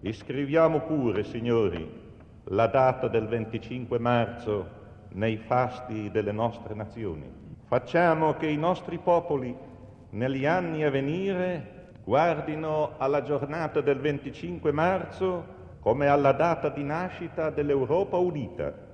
Iscriviamo pure, signori, la data del 25 marzo nei fasti delle nostre nazioni. Facciamo che i nostri popoli negli anni a venire guardino alla giornata del 25 marzo come alla data di nascita dell'Europa unita.